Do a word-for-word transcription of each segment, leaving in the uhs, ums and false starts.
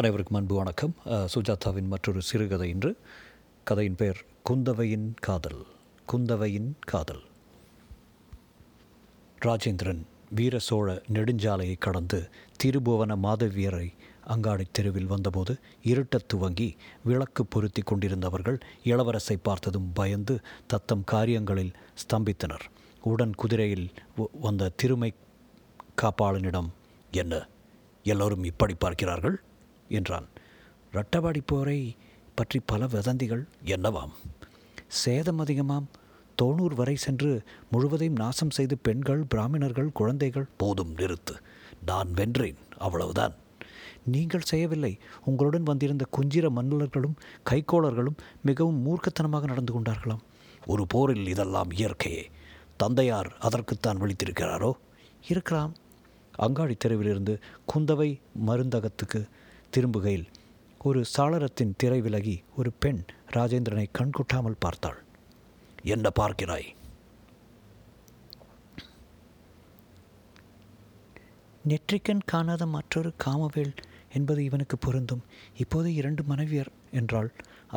அனைவருக்கும் அன்பு வணக்கம். சுஜாதாவின் மற்றொரு சிறுகதை இன்று. கதையின் பெயர் குந்தவையின் காதல். குந்தவையின் காதல். ராஜேந்திரன் வீரசோழ நெடுஞ்சாலையை கடந்து திருபுவன மாதவியரை அங்காடி தெருவில் வந்தபோது இருட்டத் துவங்கி விளக்கு பொருத்தி கொண்டிருந்தவர்கள் இளவரசை பார்த்ததும் பயந்து தத்தம் காரியங்களில் ஸ்தம்பித்தனர். உடன் குதிரையில் வந்த திருமை காப்பாளனிடம், என்ன எல்லோரும் இப்படி பார்க்கிறார்கள் என்றான். ரட்டவாடி போரை பற்றி பல வதந்திகள். என்னவாம்? சேதம் அதிகமாம். தோணூர் வரை சென்று முழுவதையும் நாசம் செய்து பெண்கள், பிராமணர்கள், குழந்தைகள். போதும், நிறுத்து. நான் வென்றேன், அவ்வளவுதான். நீங்கள் செய்யவில்லை. உங்களுடன் வந்திருந்த குஞ்சிர மன்னர்களும் கைக்கோளர்களும் மிகவும் மூர்க்கத்தனமாக நடந்து கொண்டார்களாம். ஒரு போரில் இதெல்லாம் இயற்கையே. தந்தையார் அதற்குத்தான் விழித்திருக்கிறாரோ? இருக்கலாம். அங்காடி தெருவிலிருந்து குந்தவை மருந்தகத்துக்கு திரும்புகையில் ஒரு சாளரத்தின் திரை விலகி ஒரு பெண் ராஜேந்திரனை கண்கொட்டாமல் பார்த்தாள். என்ன பார்க்கிறாய்? நெற்றிக்கண் காணாத மற்றொரு காமவேல் என்பது இவனுக்கு பொருந்தும். இப்போது இரண்டு மனைவியர் என்றாள்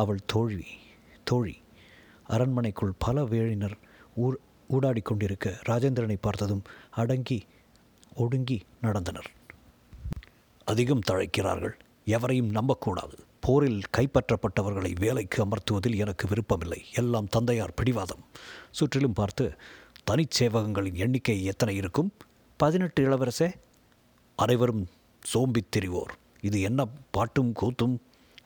அவள் தோழி. தோழி அரண்மனைக்குள் பல வேளினர் ஊர் ஊடாடி கொண்டிருக்க ராஜேந்திரனை பார்த்ததும் அடங்கி ஒடுங்கி நடந்தனர். அதிகம் தழைக்கிறார்கள். எவரையும் நம்பக்கூடாது. போரில் கைப்பற்றப்பட்டவர்களை வேலைக்கு அமர்த்துவதில் எனக்கு விருப்பமில்லை. எல்லாம் தந்தையார் பிடிவாதம். சுற்றிலும் பார்த்து, தனிச்சேவகங்களின் எண்ணிக்கை எத்தனை இருக்கும்? பதினெட்டு இளவரசே. அனைவரும் சோம்பித் திரிவோர். இது என்ன பாட்டும் கூத்தும்?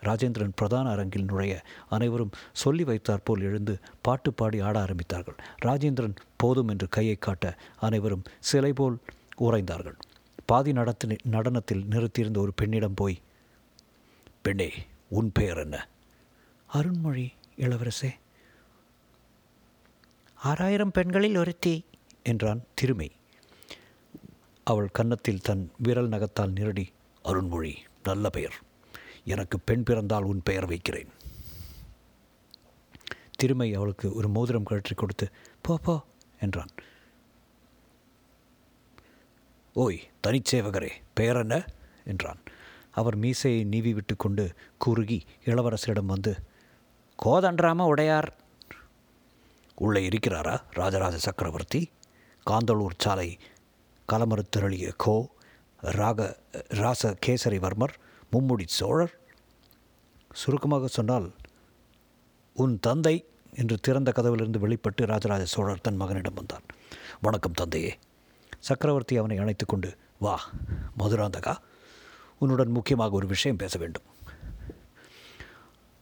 ராஜேந்திரன் பிரதான அரங்கில் நுழைய அனைவரும் சொல்லி வைத்தாற்போல் எழுந்து பாட்டு பாடி ஆட ஆரம்பித்தார்கள். ராஜேந்திரன் போதும் என்று கையை காட்ட அனைவரும் சிலை போல் உறைந்தார்கள். பாதி நடத்தி நடனத்தில் நிறுத்தியிருந்த ஒரு பெண்ணிடம் போய், பெண்ணே, உன் பெயர் என்ன? அருண்மொழி இளவரசே. ஆறாயிரம் பெண்களில் ஒருத்தி என்றான் திருமை. அவள் கன்னத்தில் தன் விரல் நகத்தால் நிரடி, அருண்மொழி நல்ல பெயர். எனக்கு பெண் பிறந்தால் உன் பெயர் வைக்கிறேன். திருமை அவளுக்கு ஒரு மோதிரம் கழற்றி கொடுத்து, போ போ என்றான். ஓய் தனிச்சேவகரே, பெயர் என்ன என்றான். அவர் மீசையை நீவி விட்டு கொண்டு குறுகி இளவரசரிடம் வந்து, கோதண்டராம உடையார். உள்ளே இருக்கிறாரா? ராஜராஜ சக்கரவர்த்தி. காந்தளூர் சாலை கலமறு திரளிய கோ ராக ராஜகேசரிவர்மர், மும்முடி சோழர். சுருக்கமாக சொன்னால், உன் தந்தை என்று திறந்த கதவிலிருந்து வெளிப்பட்டு ராஜராஜ சோழர் தன் மகனிடம் வந்தார். வணக்கம் தந்தையே. சக்கரவர்த்தி அவனை அழைத்து கொண்டு, வா மதுராந்தகா, உன்னுடன் முக்கியமாக ஒரு விஷயம் பேச வேண்டும்.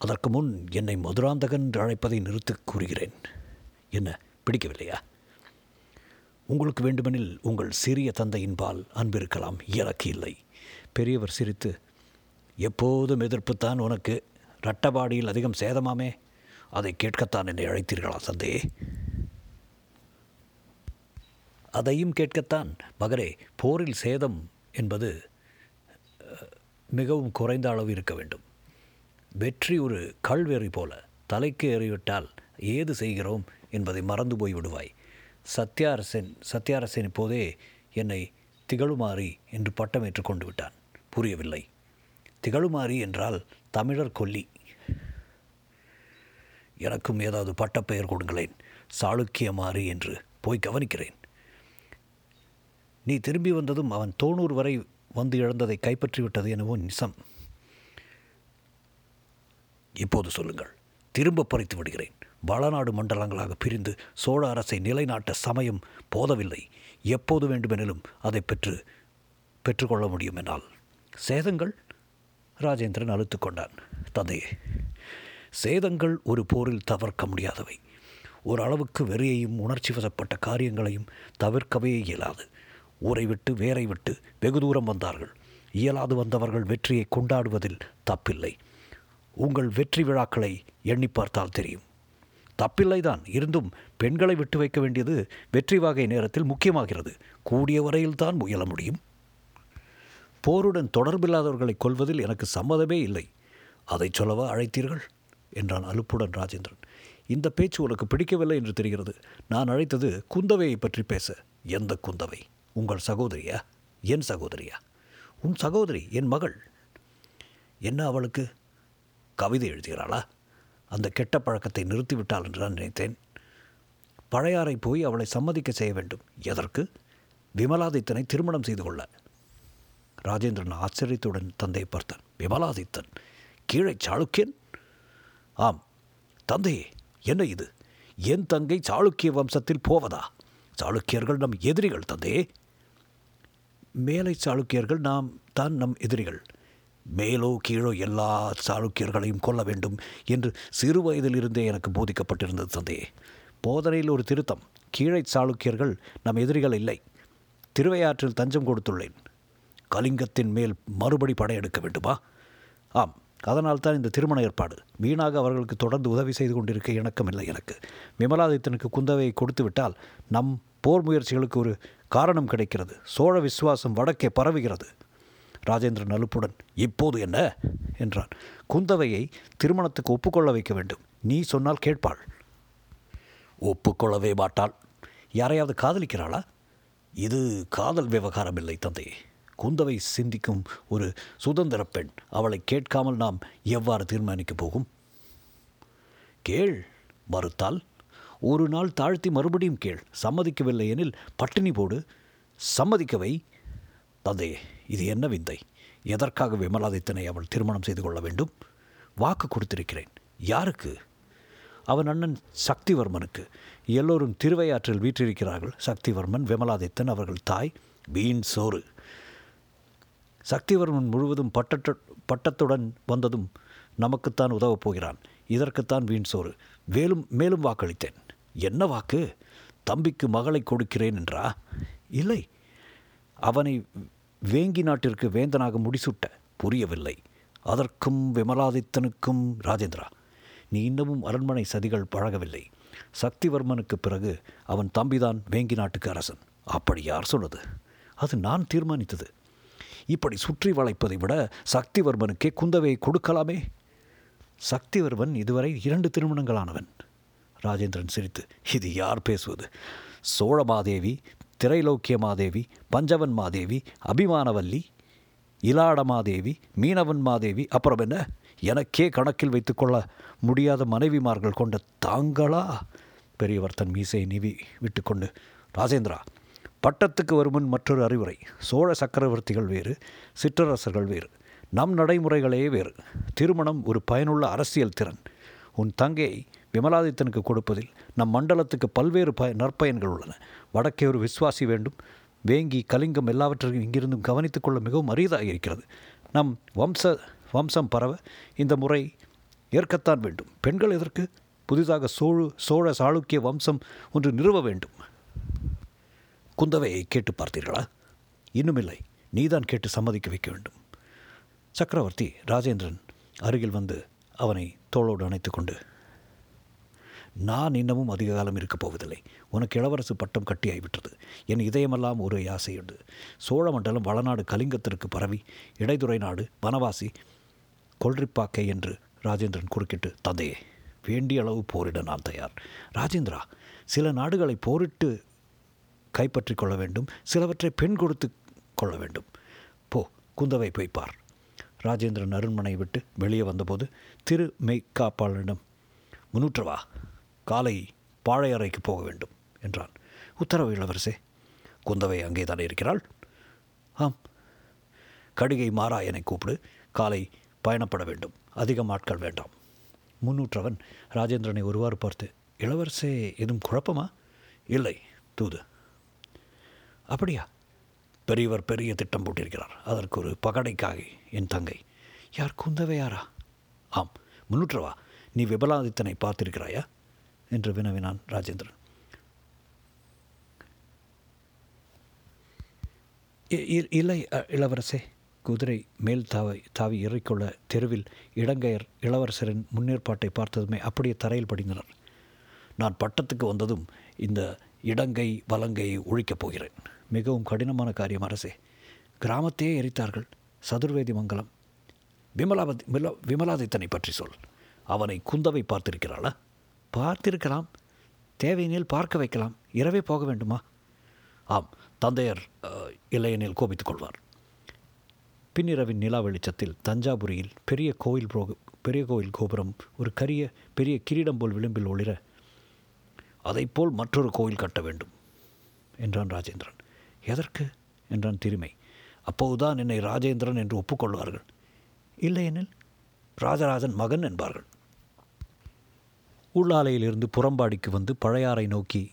அதற்கு முன் என்னை மதுராந்தகன் என்று அழைப்பதை நிறுத்து கூறுகிறேன். என்ன பிடிக்கவில்லையா? உங்களுக்கு வேண்டுமெனில் உங்கள் சிறிய தந்தையின்பால் அன்பிருக்கலாம், எனக்கு இல்லை. பெரியவர் சிரித்து, எப்போதும் எதிர்ப்புத்தான் உனக்கு. ரட்டபாடியில் அதிகம் சேதமாமே, அதை கேட்கத்தான் என்னை அழைத்தீர்களா தந்தையே? அதையும் கேட்கத்தான் மகரே. போரில் சேதம் என்பது மிகவும் குறைந்த அளவு இருக்க வேண்டும். வெற்றி ஒரு கல்வெறி போல தலைக்கு ஏறிவிட்டால் ஏது செய்கிறோம் என்பதை மறந்து போய் விடுவாய். சத்யாரசன் சத்யாரசன் இப்போதே என்னை திகழுமாரி என்று பட்டம் ஏற்றுக் கொண்டு விட்டான். புரியவில்லை? திகழுமாரி என்றால் தமிழர் கொல்லி. எனக்கும் ஏதாவது பட்டப்பெயர் கொடுங்களேன். சாளுக்கிய மாரி என்று போய் கவனிக்கிறேன். நீ திரும்பி வந்ததும் அவன் தோணூர் வரை வந்து இழந்ததை கைப்பற்றிவிட்டது எனவோ நிசம். இப்போது சொல்லுங்கள். திரும்ப பறித்து விடுகிறேன். வளநாடு மண்டலங்களாக பிரிந்து சோழ அரசை நிலைநாட்ட சமயம் போதவில்லை. எப்போது வேண்டுமெனிலும் அதை பெற்று பெற்றுக்கொள்ள முடியும் என்னால். சேதங்கள்? ராஜேந்திரன் அழுத்து கொண்டான். தந்தையே, சேதங்கள் ஒரு போரில் தவிர்க்க முடியாதவை. ஓரளவுக்கு வெறியையும் உணர்ச்சி வசப்பட்ட காரியங்களையும் தவிர்க்கவே இயலாது. ஊரை விட்டு வேரை விட்டு வெகு தூரம் வந்தார்கள். இயலாது வந்தவர்கள் வெற்றியை கொண்டாடுவதில் தப்பில்லை. உங்கள் வெற்றி விழாக்களை எண்ணி பார்த்தால் தெரியும். தப்பில்லை தான், இருந்தும் பெண்களை விட்டு வைக்க வேண்டியது வெற்றி வாகை நேரத்தில் முக்கியமாகிறது. கூடிய வரையில் தான் முயல முடியும். போருடன் தொடர்பில்லாதவர்களை கொள்வதில் எனக்கு சம்மதமே இல்லை. அதை சொல்லவா அழைத்தீர்கள் என்றான் அலுப்புடன் ராஜேந்திரன். இந்த பேச்சு உனக்கு பிடிக்கவில்லை என்று தெரிகிறது. நான் அழைத்தது குந்தவையை பற்றி பேச. எந்த குந்தவை? உங்கள் சகோதரியா? என் சகோதரியா? உன் சகோதரி, என் மகள். என்ன அவளுக்கு? கவிதை எழுதுகிறாளா? அந்த கெட்ட பழக்கத்தை நிறுத்திவிட்டாள் என்று நான் நினைத்தேன். பழையாறை போய் அவளை சம்மதிக்க செய்ய வேண்டும். எதற்கு? விமலாதித்தனை திருமணம் செய்து கொள்ள. ராஜேந்திரன் ஆச்சரியத்துடன் தந்தையை பார்த்தான். விமலாதித்தன் கீழே சாளுக்கியன்? ஆம் தந்தையே, என்ன இது? என் தங்கை சாளுக்கிய வம்சத்தில் போவதா? சாளுக்கியர்கள் நம் எதிரிகள் தந்தையே. மேலை சாளுக்கியர்கள் நாம் தான் நம் எதிரிகள். மேலோ கீழோ எல்லா சாளுக்கியர்களையும் கொல்ல வேண்டும் என்று சிறு வயதிலிருந்தே எனக்கு போதிக்கப்பட்டிருந்தது தந்தையே. போதனையில் ஒரு திருத்தம். கீழே சாளுக்கியர்கள் நம் எதிரிகள் இல்லை. திருவையாற்றில் தஞ்சம் கொடுத்துள்ளேன். கலிங்கத்தின் மேல் மறுபடி படையெடுக்க வேண்டுமா? ஆம், அதனால்தான் இந்த திருமண ஏற்பாடு. வீணாக அவர்களுக்கு தொடர்ந்து உதவி செய்து கொண்டிருக்க இணக்கமில்லை எனக்கு. விமலாதித்தனுக்கு குந்தவையை கொடுத்து விட்டால் நம் போர் முயற்சிகளுக்கு ஒரு காரணம் கிடைக்கிறது. சோழ விசுவாசம் வடக்கே பரவுகிறது. ராஜேந்திரன் அலுப்புடன் இப்போது என்ன என்றான். குந்தவையை திருமணத்துக்கு ஒப்புக்கொள்ள வைக்க வேண்டும். நீ சொன்னால் கேட்பாள். ஒப்புக்கொள்ளவே மாட்டாள். யாரையாவது காதலிக்கிறாளா? இது காதல் விவகாரம் இல்லை தந்தையே. குந்தவை சிந்திக்கும் ஒரு சுதந்திர பெண். அவளை கேட்காமல் நாம் எவ்வாறு தீர்மானிக்கப் போகும்? கேள். மறுத்தால் ஒரு நாள் தாழ்த்தி மறுபடியும் கேள். சம்மதிக்கவில்லை எனில் பட்டினி போடு. சம்மதிக்கவை. தந்தையே, இது என்ன விந்தை? எதற்காக விமலாதித்தனை அவள் திருமணம் செய்து கொள்ள வேண்டும்? வாக்கு கொடுத்திருக்கிறேன். யாருக்கு? அவன் அண்ணன் சக்திவர்மனுக்கு. எல்லோரும் திருவையாற்றில் வீற்றிருக்கிறார்கள். சக்திவர்மன், விமலாதித்தன், அவர்கள் தாய். வீண் சோறு. சக்திவர்மன் முழுவதும் பட்டற்ற பட்டத்துடன் வந்ததும் நமக்குத்தான் உதவப் போகிறான். இதற்குத்தான் வீண் சோறு. மேலும் மேலும் வாக்களித்தேன். என்ன வாக்கு? தம்பிக்கு மகளை கொடுக்கிறேன் என்றா? இல்லை, அவனை வேங்கி நாட்டிற்கு வேந்தனாக முடிசூட்ட. புரியவில்லை. அதற்கும் விமலாதித்தனுக்கும் ராஜேந்திரா, நீ இன்னமும் அரண்மனை சதிகள் பழகவில்லை. சக்திவர்மனுக்கு பிறகு அவன் தம்பிதான் வேங்கி நாட்டுக்கு அரசன். அப்படி யார் சொன்னது? அது நான் தீர்மானித்தது. இப்படி சுற்றி வளைப்பதை விட சக்திவர்மனுக்கே குந்தவையை கொடுக்கலாமே. சக்திவர்மன் இதுவரை இரண்டு திருமணங்களானவன். ராஜேந்திரன் சிரித்து, இது யார் பேசுவது? சோழ மாதேவி, திரைலோக்கிய மாதேவி, பஞ்சவன் மாதேவி, அபிமானவல்லி, இலாட மாதேவி, மீனவன் மாதேவி, அப்புறம் என்ன? எனக்கே கணக்கில் வைத்துக்கொள்ள முடியாத மனைவிமார்கள் கொண்ட தாங்களா? பெரியவர் தன் மீசையை நிவி விட்டுக்கொண்டு, ராஜேந்திரா, பட்டத்துக்கு வருமுன் மற்றொரு அறிவுரை. சோழ சக்கரவர்த்திகள் வேறு, சிற்றரசர்கள் வேறு, நம் நடைமுறைகளே வேறு. திருமணம் ஒரு பயனுள்ள அரசியல் திறன். உன் தங்கையை விமலாதித்தனுக்கு கொடுப்பதில் நம் மண்டலத்துக்கு பல்வேறு பய நற்பயன்கள் உள்ளன. வடக்கே ஒரு விசுவாசி வேண்டும். வேங்கி, கலிங்கம் எல்லாவற்றையும் இங்கிருந்தும் கவனித்துக்கொள்ள மிகவும் அரிதாக இருக்கிறது. நம் வம்ச வம்சம் பரவ இந்த முறை ஏற்கத்தான் வேண்டும். பெண்கள் எதற்கு? புதிதாக சோழு சோழ சாளுக்கிய வம்சம் ஒன்று நிறுவ வேண்டும். குந்தவையை கேட்டு பார்த்தீர்களா? இன்னுமில்லை. நீதான் கேட்டு சம்மதிக்க வைக்க வேண்டும். சக்கரவர்த்தி ராஜேந்திரன் அருகில் வந்து அவனை தோளோடு அணைத்து கொண்டு, நான் இன்னமும் அதிக காலம் இருக்கப் போவதில்லை. உனக்கு இளவரசு பட்டம் கட்டியாகிவிட்டது. என் இதயமெல்லாம் ஒரு ஆசையுண்டு. சோழ மண்டலம் வளநாடு கலிங்கத்திற்கு பரவி இடைதுறை நாடு வனவாசி கொள்றிப்பாக்கை என்று ராஜேந்திரன் குறுக்கிட்டு, தந்தையே, வேண்டிய அளவு போரிட நான் தயார். ராஜேந்திரா, சில நாடுகளை போரிட்டு கைப்பற்றி கொள்ள வேண்டும். சிலவற்றை பெண் கொடுத்து கொள்ள வேண்டும். போ, குந்தவை போய் பார். ராஜேந்திரன் அருண்மனை விட்டு வெளியே வந்தபோது திரு மெய்காப்பாளனிடம், முன்னூற்றவா, காலை பாளையறைக்கு போக வேண்டும் என்றான். உத்தரவு இளவரசே. குந்தவை அங்கே தானே இருக்கிறாள்? ஆம். கடிகை மாராயனை கூப்பிடு. காலை பயணப்பட வேண்டும். அதிகம் ஆட்கள் வேண்டாம். முன்னூற்றவன் ராஜேந்திரனை ஒருவாறு பார்த்து, இளவரசே, எதுவும் குழப்பமா? இல்லை தூது. அப்படியா? பெரியவர் பெரிய திட்டம் போட்டிருக்கிறார். அதற்கு ஒரு பகடைக்காகி என் தங்கை. யார், குந்தவையாரா? ஆம். முன்னூற்றவா, நீ விமலாதித்தனை பார்த்திருக்கிறாயா என்று வினவினான் ராஜேந்திரன். இல்லை இளவரசே. குதிரை மேல் தாவை தாவி இறைக்கொள்ள தெருவில் இலங்கையர் இளவரசரின் முன்னேற்பாட்டை பார்த்ததுமே அப்படியே தரையில் படிந்தனர். நான் பட்டத்துக்கு வந்ததும் இந்த இடங்கை வலங்கையை ஒழிக்கப் போகிறேன். மிகவும் கடினமான காரியம் அரசே. கிராமத்தையே எரித்தார்கள். சதுர்வேதி மங்கலம். விமலாபதி விமலா விமலாதித்தனை பற்றி சொல். அவனை குந்தவை பார்த்திருக்கிறாளா? பார்த்திருக்கலாம். தேவையினில் பார்க்க வைக்கலாம். இரவே போக வேண்டுமா? ஆம், தந்தையர் இல்லையெனில் கோபித்துக் கொள்வார். பின்னிரவின் நிலா வெளிச்சத்தில் தஞ்சாபுரியில் பெரிய கோயில் புரோ பெரிய கோயில் கோபுரம் ஒரு கரிய பெரிய கிரீடம் போல் விளிம்பில் ஒளிர, அதைப்போல் மற்றொரு கோயில் கட்ட வேண்டும் என்றான் ராஜேந்திரன். எதற்கு என்றான் திருமை. அப்போதுதான் என்னை ராஜேந்திரன் என்று ஒப்புக்கொள்வார்கள், இல்லையெனில் ராஜராஜன் மகன் என்பார்கள். உள்ளாலையிலிருந்து புறம்பாடிக்கு வந்து பழையாறை நோக்கி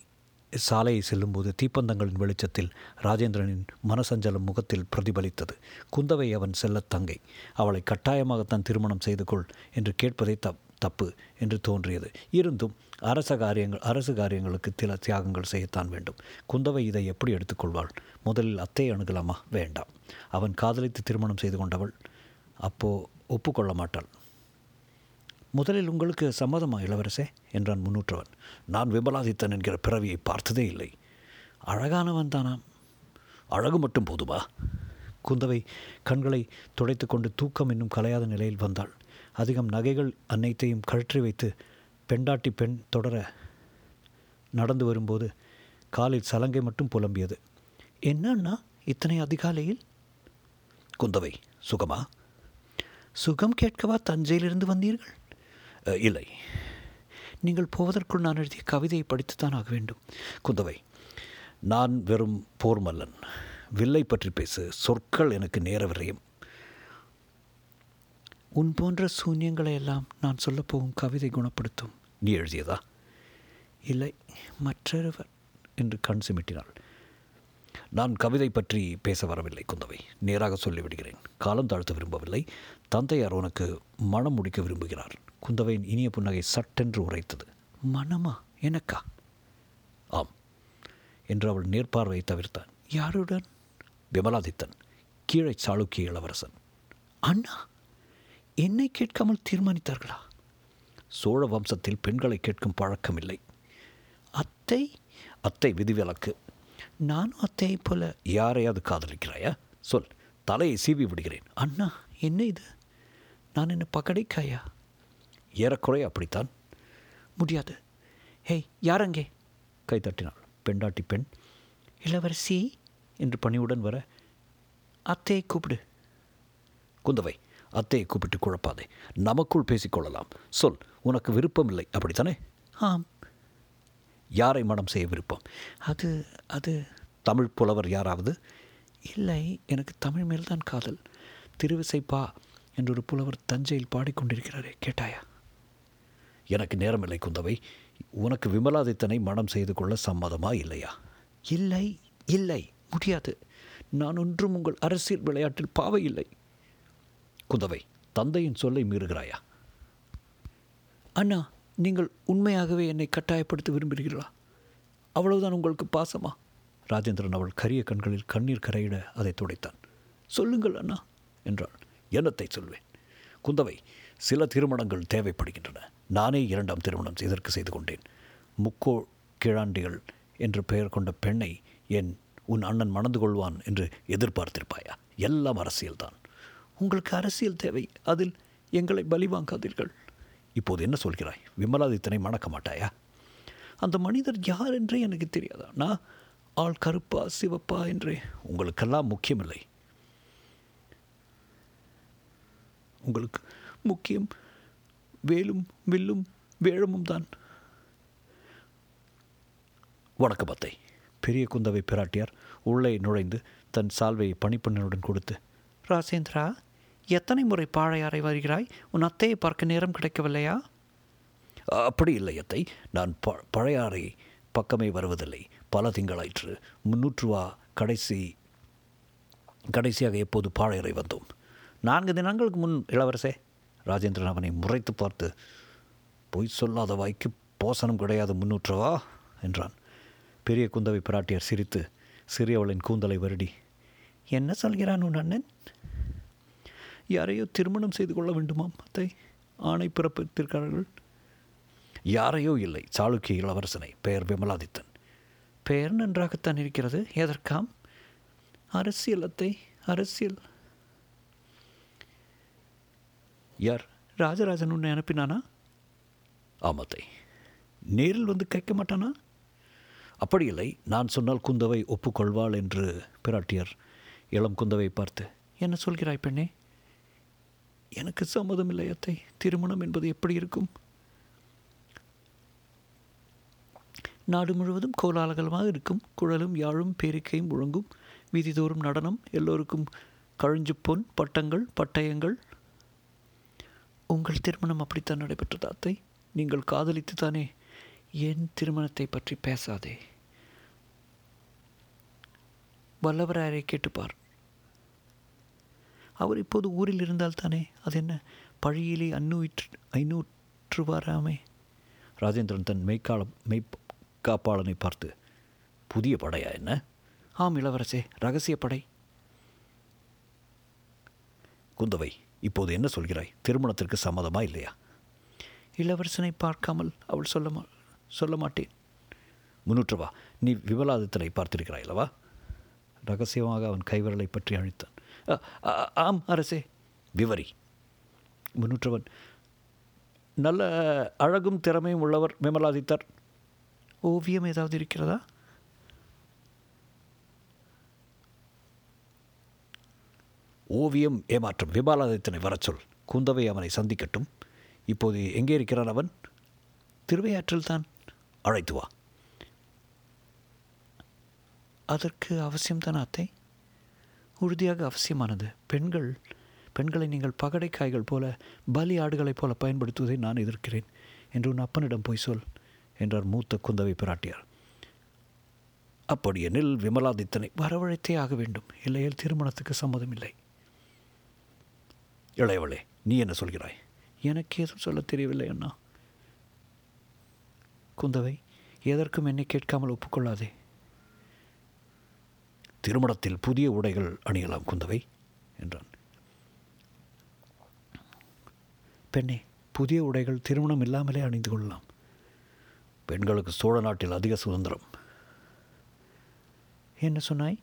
சாலையை செல்லும்போது தீப்பந்தங்களின் வெளிச்சத்தில் ராஜேந்திரனின் மனசஞ்சலம் முகத்தில் பிரதிபலித்தது. குந்தவை அவன் செல்லத் தங்கை, அவளை கட்டாயமாகத்தான் திருமணம் செய்து கொள் என்று கேட்பதை தப் தப்பு என்று தோன்றியது. இருந்தும் அரச காரியங்கள் அரசு காரியங்களுக்கு சில தியாகங்கள் செய்யத்தான் வேண்டும். குந்தவை இதை எப்படி எடுத்துக்கொள்வாள்? முதலில் அத்தையை அணுகலாமா? வேண்டாம். அவன் காதலித்து திருமணம் செய்து கொண்டவள், அப்போது ஒப்புக்கொள்ள மாட்டாள். முதலில் உங்களுக்கு சம்மதமா இளவரசே என்றான் முன்னூற்றவன். நான் விமலாதித்தன் என்கிற பிறவியை பார்த்ததே இல்லை. அழகானவன் தானாம். அழகு மட்டும் போதுமா? குந்தவை கண்களை துடைத்து கொண்டு தூக்கம் இன்னும் கலையாத நிலையில் வந்தாள். அதிகம் நகைகள் அனைத்தையும் கழற்றி வைத்து பெண்டாட்டி பெண் தொடர நடந்து வரும்போது காலில் சலங்கை மட்டும் புலம்பியது. என்னன்னா இத்தனை அதிகாலையில்? குந்தவை, சுகமா? சுகம் கேட்கவா தஞ்சையிலிருந்து வந்தீர்கள்? இல்லை. நீங்கள் போவதற்குள் நான் எழுதிய கவிதையை படித்துத்தான் ஆக வேண்டும். குந்தவை, நான் வெறும் போர்மல்லன். வில்லை பற்றி பேசு. சொற்கள் எனக்கு நேர விரயம். உன் போன்ற சூன்யங்களை எல்லாம் நான் சொல்லப்போகும் கவிதை குணப்படுத்தும். நீ எழுதியதா? இல்லை, மற்றொருவர் என்று கண் சிமிட்டினாள். நான் கவிதை பற்றி பேச வரவில்லை குந்தவை. நேராக சொல்லிவிடுகிறேன். காலம் தாழ்த்த விரும்பவில்லை. தந்தையார் உனக்கு மனம் முடிக்க விரும்புகிறார். குந்தவையின் இனிய புன்னகை சட்டென்று உரைத்தது. மனமா? எனக்கா? ஆம் என்று அவள் நேர்பார்வையை தவிர்த்தான். யாருடன்? விமலாதித்தன், கீழே சாளுக்கிய இளவரசன். அண்ணா, என்னை கேட்காமல் தீர்மானித்தார்களா? சோழ வம்சத்தில் பெண்களை கேட்கும் பழக்கமில்லை. அத்தை? அத்தை விதிவிலக்கு. நானும் அத்தையை போல யாரையாவது காதலிக்கிறாயா? சொல், தலையை சீவி விடுகிறேன். அண்ணா, என்ன இது? நான் என்ன பக்கடைக்காயா? ஏறக்குறைய அப்படித்தான். முடியாது. ஹேய், யாரங்கே? கை தட்டினாள் பெண்டாட்டி பெண். இளவரசி என்று பணிவுடன் வர, அத்தையை கூப்பிடு. குந்தவை, அத்தையை கூப்பிட்டு குழப்பாதே. நமக்குள் பேசிக்கொள்ளலாம். சொல், உனக்கு விருப்பம் இல்லை அப்படித்தானே? ஆம். யாரை மனம் செய்ய விருப்பம்? அது அது தமிழ் புலவர் யாராவது? இல்லை, எனக்கு தமிழ் மேல்தான் காதல். திருவிசைப்பா என்றொரு புலவர் தஞ்சையில் பாடிக்கொண்டிருக்கிறாரே, கேட்டாயா? எனக்கு நேரமில்லை குந்தவை. உனக்கு விமலாதித்தனை மனம் செய்து கொள்ள சம்மதமா இல்லையா? இல்லை, இல்லை, முடியாது. நான் ஒன்றும் உங்கள் அரசியல் விளையாட்டில் பாவை இல்லை. குந்தவை, தந்தையின் சொல்லை மீறுகிறாயா? அண்ணா, நீங்கள் உண்மையாகவே என்னை கட்டாயப்படுத்த விரும்புகிறீர்களா? அவ்வளவுதான் உங்களுக்கு பாசமா? ராஜேந்திரன் அவள் கரிய கண்களில் கண்ணீர் கரையிட அதை துடைத்தான். சொல்லுங்கள் அண்ணா என்றாள். என்னத்தை சொல்வேன் குந்தவை? சில திருமணங்கள் தேவைப்படுகின்றன. நானே இரண்டாம் திருமணம் இதற்கு செய்து கொண்டேன். முக்கோ கிழாண்டிகள் என்று பெயர் கொண்ட பெண்ணை என் உன் அண்ணன் மணந்து கொள்வான் என்று எதிர்பார்த்திருப்பாயா? எல்லாம் அரசியல்தான். உங்களுக்கு அரசியல் தேவை, அதில் எங்களை பலி வாங்காதீர்கள். இப்போது என்ன சொல்கிறாய்? விமலாதித்தனை மணக்க மாட்டாயா? அந்த மனிதர் யார் என்றே எனக்கு தெரியாதா? நான் ஆள் கருப்பா சிவப்பா என்றே உங்களுக்கெல்லாம் முக்கியமில்லை. உங்களுக்கு முக்கியம் வேலும் வில்லும் வேழமும் தான். வணக்கம் அத்தை. பெரிய குந்தவை பிராட்டியார் உள்ளே நுழைந்து தன் சால்வையை பணிப்பெண்ணுடன் கொடுத்து, ராஜேந்திரா, எத்தனை முறை பாழையாறை வருகிறாய்? உன் அத்தையை பார்க்க நேரம் கிடைக்கவில்லையா? அப்படி இல்லை அத்தை, நான் ப பழையாறை பக்கமே வருவதில்லை. பல திங்களாயிற்று. முன்னூற்று வா கடைசி கடைசியாக எப்போது பாழையாறை வந்தோம்? நான்கு தினங்களுக்கு முன் இளவரசே. ராஜேந்திரன் அவனை முறைத்து பார்த்து, பொய் சொல்லாத வாய்க்கு போசனம் கிடையாது முன்னூற்றவா என்றான். பெரிய குந்தவை பிராட்டியார் சிரித்து சிறியவளின் கூந்தலை வருடி, என்ன சொல்கிறான் உன் அண்ணன்? யாரையோ திருமணம் செய்து கொள்ள வேண்டுமாம் அத்தை, ஆணை பிறப்பித்திருக்கிறார்கள். யாரையோ இல்லை, சாளுக்கிய இளவரசனை. பெயர் விமலாதித்தன். பெயர் நன்றாகத்தான் இருக்கிறது. எதற்காம்? அரசியல் அத்தை, அரசியல். யார்? ராஜராஜன் உன்னை அனுப்பினானா? ஆமத்தை. நேரில் வந்து கேட்க மாட்டானா? அப்படி இல்லை. நான் சொன்னால் குந்தவை ஒப்புக்கொள்வாள் என்று பிராட்டியார் இளம் குந்தவை பார்த்து, என்ன சொல்கிறாய் பெண்ணே? எனக்கு சம்மதமில்லை அத்தை. திருமணம் என்பது எப்படி இருக்கும்? நாடு முழுவதும் கோலாகலமாக இருக்கும். குழலும் யாழும் பேரிக்கையும் முழங்கும். வீதிதோறும் நடனம். எல்லோருக்கும் கழிஞ்சு பொன் பட்டங்கள் பட்டயங்கள். உங்கள் திருமணம் அப்படித்தான் நடைபெற்றது அத்தை. நீங்கள் காதலித்து தானே? என் திருமணத்தை பற்றி பேசாதே. வல்லவராயரை கேட்டுப்பார். அவர் இப்போது ஊரில் இருந்தால் தானே? அது என்ன பழியிலே அந்நூற்று ஐநூற்று வாராமே. ராஜேந்திரன் தன் மெய்க்காலம் மெய்காப்பாளனை பார்த்து, புதிய படையா என்ன? ஆம் இளவரசே, ரகசிய படை. குந்தவை, இப்போது என்ன சொல்கிறாய்? திருமணத்திற்கு சம்மதமா இல்லையா? இளவரசனை பார்க்காமல் அவள் சொல்ல மா சொல்ல மாட்டேன். முன்னூற்றவா, நீ விமலாதித்தனை பார்த்திருக்கிறாய் அல்லவா? ரகசியமாக அவன் கைவிரலை பற்றி அழைத்தான். ஆம் அரசே. விவரி. முன்னூற்றவன், நல்ல அழகும் திறமையும் உள்ளவர் விமலாதித்தர். ஓவியம் ஏதாவது இருக்கிறதா? ஓவியம் ஏமாற்றும். விமலாதித்தனை வரச் சொல். குந்தவை அவனை சந்திக்கட்டும். இப்போது எங்கே இருக்கிறான் அவன்? திருவையாற்றில் தான். அழைத்து வா. அதற்கு அவசியம்தான் அத்தை. உறுதியாக அவசியமானது. பெண்கள் பெண்களை நீங்கள் பகடைக்காய்கள் போல, பலி ஆடுகளைப் போல பயன்படுத்துவதை நான் எதிர்க்கிறேன் என்று உன் அப்பனிடம் போய் சொல் என்றார் மூத்த குந்தவை பிராட்டியார். அப்படி எனில் விமலாதித்தனை வரவழைத்தே ஆக வேண்டும். இல்லையில் திருமணத்துக்கு சம்மதம் இல்லை. இளையவளே, நீ என்ன சொல்கிறாய்? எனக்கு ஏதும் சொல்ல தெரியவில்லை அண்ணா. குந்தவை, எதற்கும் என்னை கேட்காமல் ஒப்புக்கொள்ளாதே. திருமணத்தில் புதிய உடைகள் அணியலாம் குந்தவை என்றான். பெண்ணே, புதிய உடைகள் திருமணம் இல்லாமலே அணிந்து கொள்ளலாம். பெண்களுக்கு சோழ நாட்டில் அதிக சுதந்திரம். என்ன சொன்னாய்?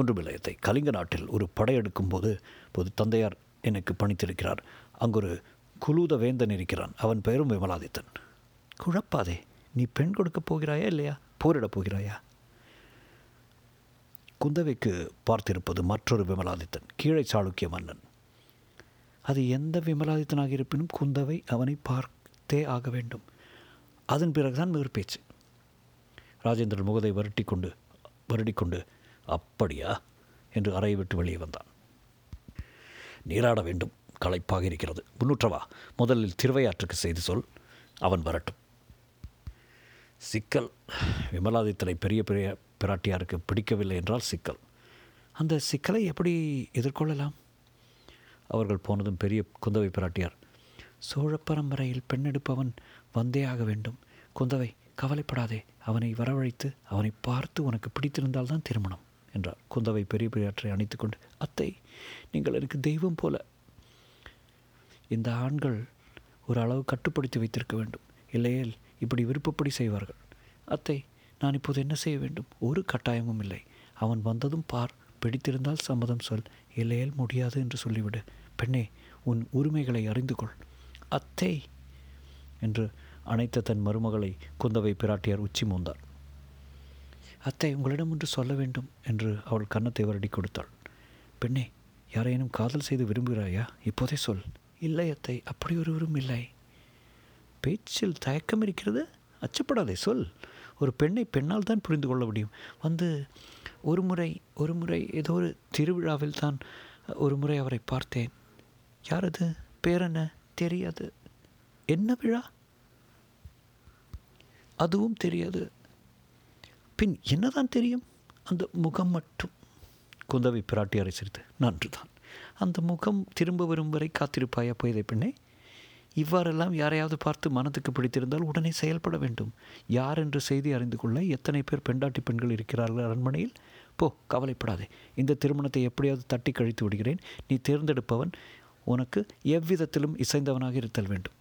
ஒன்றுமில்லையத்தை. கலிங்க நாட்டில் ஒரு படையெடுக்கும் போது போது தந்தையார் எனக்கு பணித்திருக்கிறார். அங்கொரு குலூத வேந்தன் இருக்கிறான். அவன் பெயரும் விமலாதித்தன். குழப்பாதே. நீ பெண் கொடுக்க போகிறாயா இல்லையா? போரிடப் போகிறாயா? குந்தவைக்கு பார்த்திருப்பது மற்றொரு விமலாதித்தன், கீழே சாளுக்கிய மன்னன். அது எந்த விமலாதித்தனாக இருப்பினும் குந்தவை அவனை பார்த்தே ஆக வேண்டும். அதன் பிறகுதான் வேறு பேச்சு. ராஜேந்திரன் முகத்தை வருட்டி கொண்டு வருடி கொண்டு அப்படியா என்று அறையை விட்டு வெளியே வந்தான். நீராட வேண்டும், களைப்பாக இருக்கிறது. முன்னூற்றவா, முதலில் திருவையாற்றுக்கு செய்து சொல், அவன் வரட்டும். சிக்கல். விமலாதித்தனை பெரிய பெரிய பிராட்டியாருக்கு பிடிக்கவில்லை என்றால் சிக்கல். அந்த சிக்கலை எப்படி எதிர்கொள்ளலாம்? அவர்கள் போனதும் பெரிய குந்தவை பிராட்டியார், சோழ பரம்பரையில் பெண்ணெடுப்பவன் வந்தே ஆக வேண்டும். குந்தவை, கவலைப்படாதே. அவனை வரவழைத்து அவனை பார்த்து உனக்கு பிடித்திருந்தால்தான் திருமணம் என்றார். குந்தவை பெரிய பிராட்டியை அணைத்து கொண்டு, அத்தை, நீங்கள் எனக்கு தெய்வம் போல. இந்த ஆண்கள் ஒரு அளவு கட்டுப்படுத்தி வைத்திருக்க வேண்டும். இல்லையேல் இப்படி விருப்பப்படி செய்வார்கள். அத்தை, நான் இப்போது என்ன செய்ய வேண்டும்? ஒரு கட்டாயமும் இல்லை. அவன் வந்ததும் பார். பிடித்திருந்தால் சம்மதம் சொல். இல்லையேல் முடியாது என்று சொல்லிவிடு. பெண்ணே, உன் உரிமைகளை அறிந்து கொள். அத்தை என்று அனைத்த தன் மருமகளை குந்தவை பிராட்டியார் உச்சி மூந்தார். அத்தை, உங்களிடம் ஒன்று சொல்ல வேண்டும் என்று அவள் கன்னத்தை வருடி கொடுத்தாள். பெண்ணே, யாரையேனும் காதல் செய்து விரும்புகிறாயா? இப்போதே சொல். இல்லை அத்தை, அப்படி ஒருவரும் இல்லை. பேச்சில் தயக்கம் இருக்கிறது. அச்சப்படாதே, சொல். ஒரு பெண்ணை பெண்ணால் தான் புரிந்து கொள்ள முடியும். வந்து ஒரு முறை ஒரு முறை ஏதோ ஒரு திருவிழாவில் தான் ஒரு முறை அவரை பார்த்தேன். யார் அது? பேரென்ன? தெரியாது. என்ன விழா? அதுவும் தெரியாது. பின் என்னதான் தெரியும்? அந்த முகம் மட்டும். குந்தவை பிராட்டியாரை சிரித்து, நன்று தான். அந்த முகம் திரும்ப வரும் வரை காத்திருப்பாயா போயதை பெண்ணே? இவ்வாறெல்லாம் யாரையாவது பார்த்து மனத்துக்கு பிடித்திருந்தால் உடனே செயல்பட வேண்டும். யார் என்று செய்தி அறிந்து கொள்ள எத்தனை பேர் பெண்டாட்டி பெண்கள் இருக்கிறார்கள் அரண்மனையில். போ, கவலைப்படாதே. இந்த திருமணத்தை எப்படியாவது தட்டி கழித்து விடுகிறேன். நீ தேர்ந்தெடுப்பவன் உனக்கு எவ்விதத்திலும் இசைந்தவனாக இருத்தல் வேண்டும்.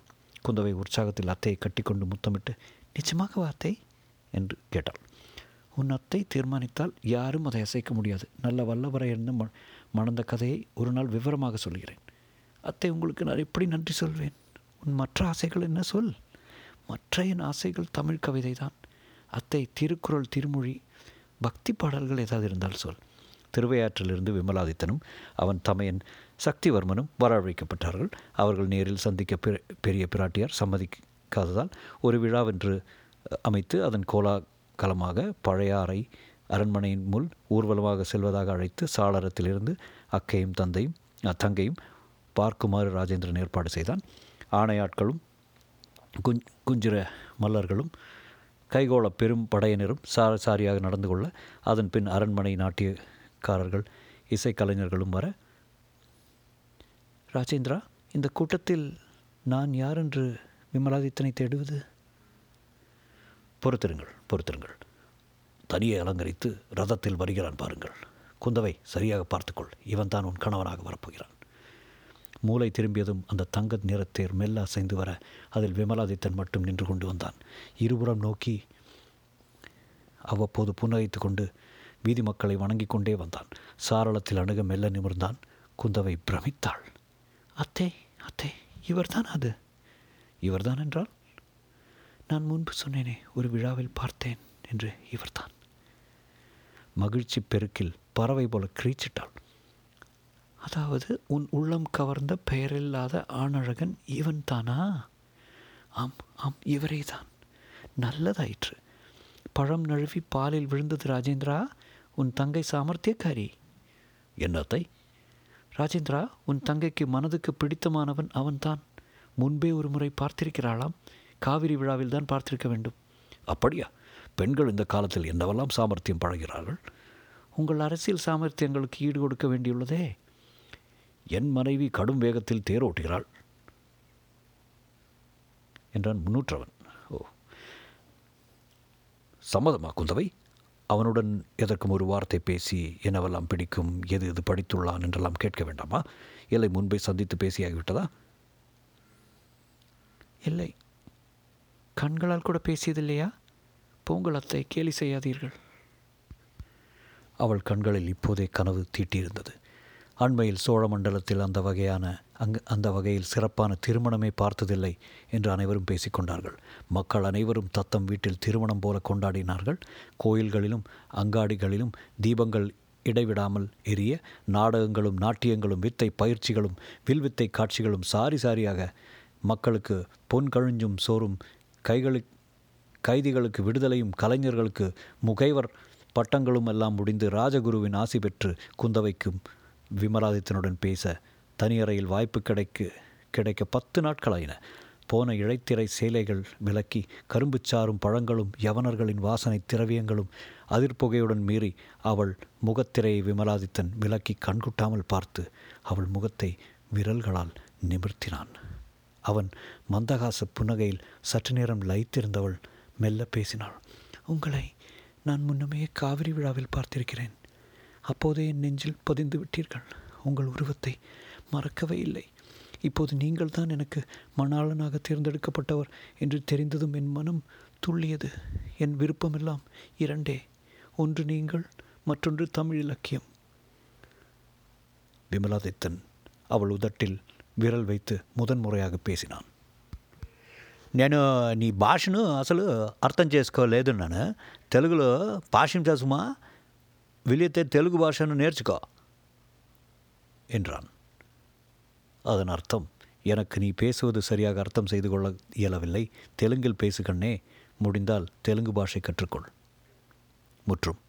குந்தவை உற்சாகத்தில் அத்தையை கட்டிக்கொண்டு முத்தமிட்டு, நிச்சயமாக வார்த்தை என்று கேட்டாள். உன் அத்தை தீர்மானித்தால் யாரும் அதை அசைக்க முடியாது. நல்ல வல்லவரையர்ந்து ம மணந்த கதையை ஒரு நாள் விவரமாக சொல்கிறேன். அத்தை, உங்களுக்கு நான் எப்படி நன்றி சொல்வேன்? உன் மற்ற ஆசைகள் என்ன சொல்? மற்ற என் ஆசைகள் தமிழ் கவிதை தான் அத்தை. திருக்குறள், திருமொழி, பக்தி பாடல்கள் ஏதாவது இருந்தால் சொல். திருவையாற்றிலிருந்து விமலாதித்தனும் அவன் தமையன் சக்திவர்மனும் வரவழைக்கப்பட்டார்கள். அவர்கள் நேரில் சந்திக்க பெரிய பிராட்டியார் சம்மதிக்காததால் ஒரு விழாவென்று அமைத்து அதன் கோலாகலமாக பழையாறை அரண்மனையின் முன் ஊர்வலமாக செல்வதாக அழைத்து சாளரத்திலிருந்து அக்கையும் தந்தையும் தங்கையும் பார்க்குமாறு ராஜேந்திரன் ஏற்பாடு செய்தான். ஆணையாட்களும் குஞ் குஞ்சிர மல்லர்களும் கைகோள பெரும் படையினரும் சார சாரியாக நடந்து கொள்ள, அதன் பின் அரண்மனை நாட்டியக்காரர்கள் இசைக்கலைஞர்களும் வர, ராஜேந்திரா, இந்த கூட்டத்தில் நான் யாரென்று விமலாதித்தனை தேடுவது? பொறுத்திருங்கள் பொறுத்திருங்கள், தனியை அலங்கரித்து ரதத்தில் வருகிறான் பாருங்கள். குந்தவை, சரியாக பார்த்துக்கொள், இவன் தான் உன் கணவனாக வரப்போகிறான். மூளை திரும்பியதும் அந்த தங்க நிறத்தேர் மெல்ல அசைந்து வர அதில் விமலாதித்தன் மட்டும் நின்று கொண்டு வந்தான். இருபுறம் நோக்கி அவ்வப்போது புன்னகைத்து கொண்டு வீதி மக்களை வணங்கி கொண்டே வந்தான். சாரளத்தில் அணுக மெல்ல நிமிர்ந்தான். குந்தவை பிரமித்தாள். அத்தே அத்தே, இவர்தான் அது. இவர்தான் என்றால்? நான் முன்பு சொன்னேனே, ஒரு விழாவில் பார்த்தேன் என்று. இவர்தான். மகிழ்ச்சி பெருக்கில் பறவை போல கிரீச்சிட்டாள். அதாவது உன் உள்ளம் கவர்ந்த பெயரில்லாத ஆணழகன் இவன் தானா? ஆம் ஆம், இவரே தான். நல்லதாயிற்று. பழம் நழுவி பாலில் விழுந்தது. ராஜேந்திரா, உன் தங்கை சாமர்த்தியக்காரி. என்னத்தை? ராஜேந்திரா, உன் தங்கைக்கு மனதுக்கு பிடித்தமானவன் அவன்தான். முன்பே ஒரு முறை பார்த்திருக்கிறாளாம். காவிரி விழாவில் தான் பார்த்திருக்க வேண்டும். அப்படியா? பெண்கள் இந்த காலத்தில் என்னவெல்லாம் சாமர்த்தியம் பழகிறார்கள். உங்கள் அரசியல் சாமர்த்தியங்களுக்கு ஈடு கொடுக்க வேண்டியுள்ளதே. என் மனைவி கடும் வேகத்தில் தேரோட்டுகிறாள் என்றான் முன்னூற்றவன். ஓ, சம்மதமா குந்தவை? அவனுடன் எதற்கும் ஒரு வார்த்தை பேசி என்னவெல்லாம் பிடிக்கும், எது எது படித்துள்ளான் என்றெல்லாம் கேட்க வேண்டாமா? இல்லை முன்பே சந்தித்து பேசியாகிவிட்டதா? இல்லை, கண்களால் கூட பேசியதில்லையா? பொங்கல் அத்தை, கேலி செய்யாதீர்கள். அவள் கண்களில் இப்போதே கனவு தீட்டியிருந்தது. அண்மையில் சோழ மண்டலத்தில் அந்த வகையான அங்கு அந்த வகையில் சிறப்பான திருமணமே பார்த்ததில்லை என்று அனைவரும் பேசிக்கொண்டார்கள். மக்கள் அனைவரும் தத்தம் வீட்டில் திருமணம் போல கொண்டாடினார்கள். கோயில்களிலும் அங்காடிகளிலும் தீபங்கள் இடைவிடாமல் எரிய நாடகங்களும் நாட்டியங்களும் வித்தை பயிற்சிகளும் வில்வித்தை காட்சிகளும் சாரி சாரியாக மக்களுக்கு பொன் கழிஞ்சும் சோறும், கைகளுக்கு கைதிகளுக்கு விடுதலையும் கலைஞர்களுக்கு முகைவர் பட்டங்களும் எல்லாம் முடிந்து ராஜகுருவின் ஆசி பெற்று குந்தவைக்கும் விமலாதித்தனுடன் பேச தனியறையில் வாய்ப்பு கிடைக்க கிடைக்க பத்து நாட்களாயின. போன இழைத்திரை சேலைகள் விலக்கி கரும்புச்சாரும் பழங்களும் யவனர்களின் வாசனை திரவியங்களும் அதிர்புகையுடன் மீறி அவள் முகத்திரையை விமலாதித்தன் விலக்கி கண்குட்டாமல் பார்த்து அவள் முகத்தை விரல்களால் நிமிர்த்தினான். அவன் மந்தகாச புன்னகையில் சற்று நேரம் லயித்திருந்தவள் மெல்ல பேசினாள். உங்களை நான் முன்னமே காவிரி விழாவில் பார்த்திருக்கிறேன். அப்போதே என் நெஞ்சில் பதிந்து விட்டீர்கள். உங்கள் உருவத்தை மறக்கவே இல்லை. இப்போது நீங்கள் தான் எனக்கு மணாளனாக தேர்ந்தெடுக்கப்பட்டவர் என்று தெரிந்ததும் என் மனம் துள்ளியது. என் விருப்பமெல்லாம் இரண்டே, ஒன்று நீங்கள், மற்றொன்று தமிழ் இலக்கியம். விமலாதித்தன் அவள் உதட்டில் விரல் வைத்து முதன்முறையாக பேசினான். నేను నీ భాషను అసలు అర్థం చేసుకోలేదున్నాను. తెలుగులో భాషించా సుమా, వీలైతే తెలుగు భాషను నేర్చుకో என்றான். அதன் அர்த்தம், எனக்கு நீ பேசுவது சரியாக அர்த்தம் செய்து கொள்ள இயலவில்லை. தெலுங்கில் பேசுகண்ணே, முடிந்தால் தெலுங்கு பாஷை கற்றுக்கொள். முற்றும்.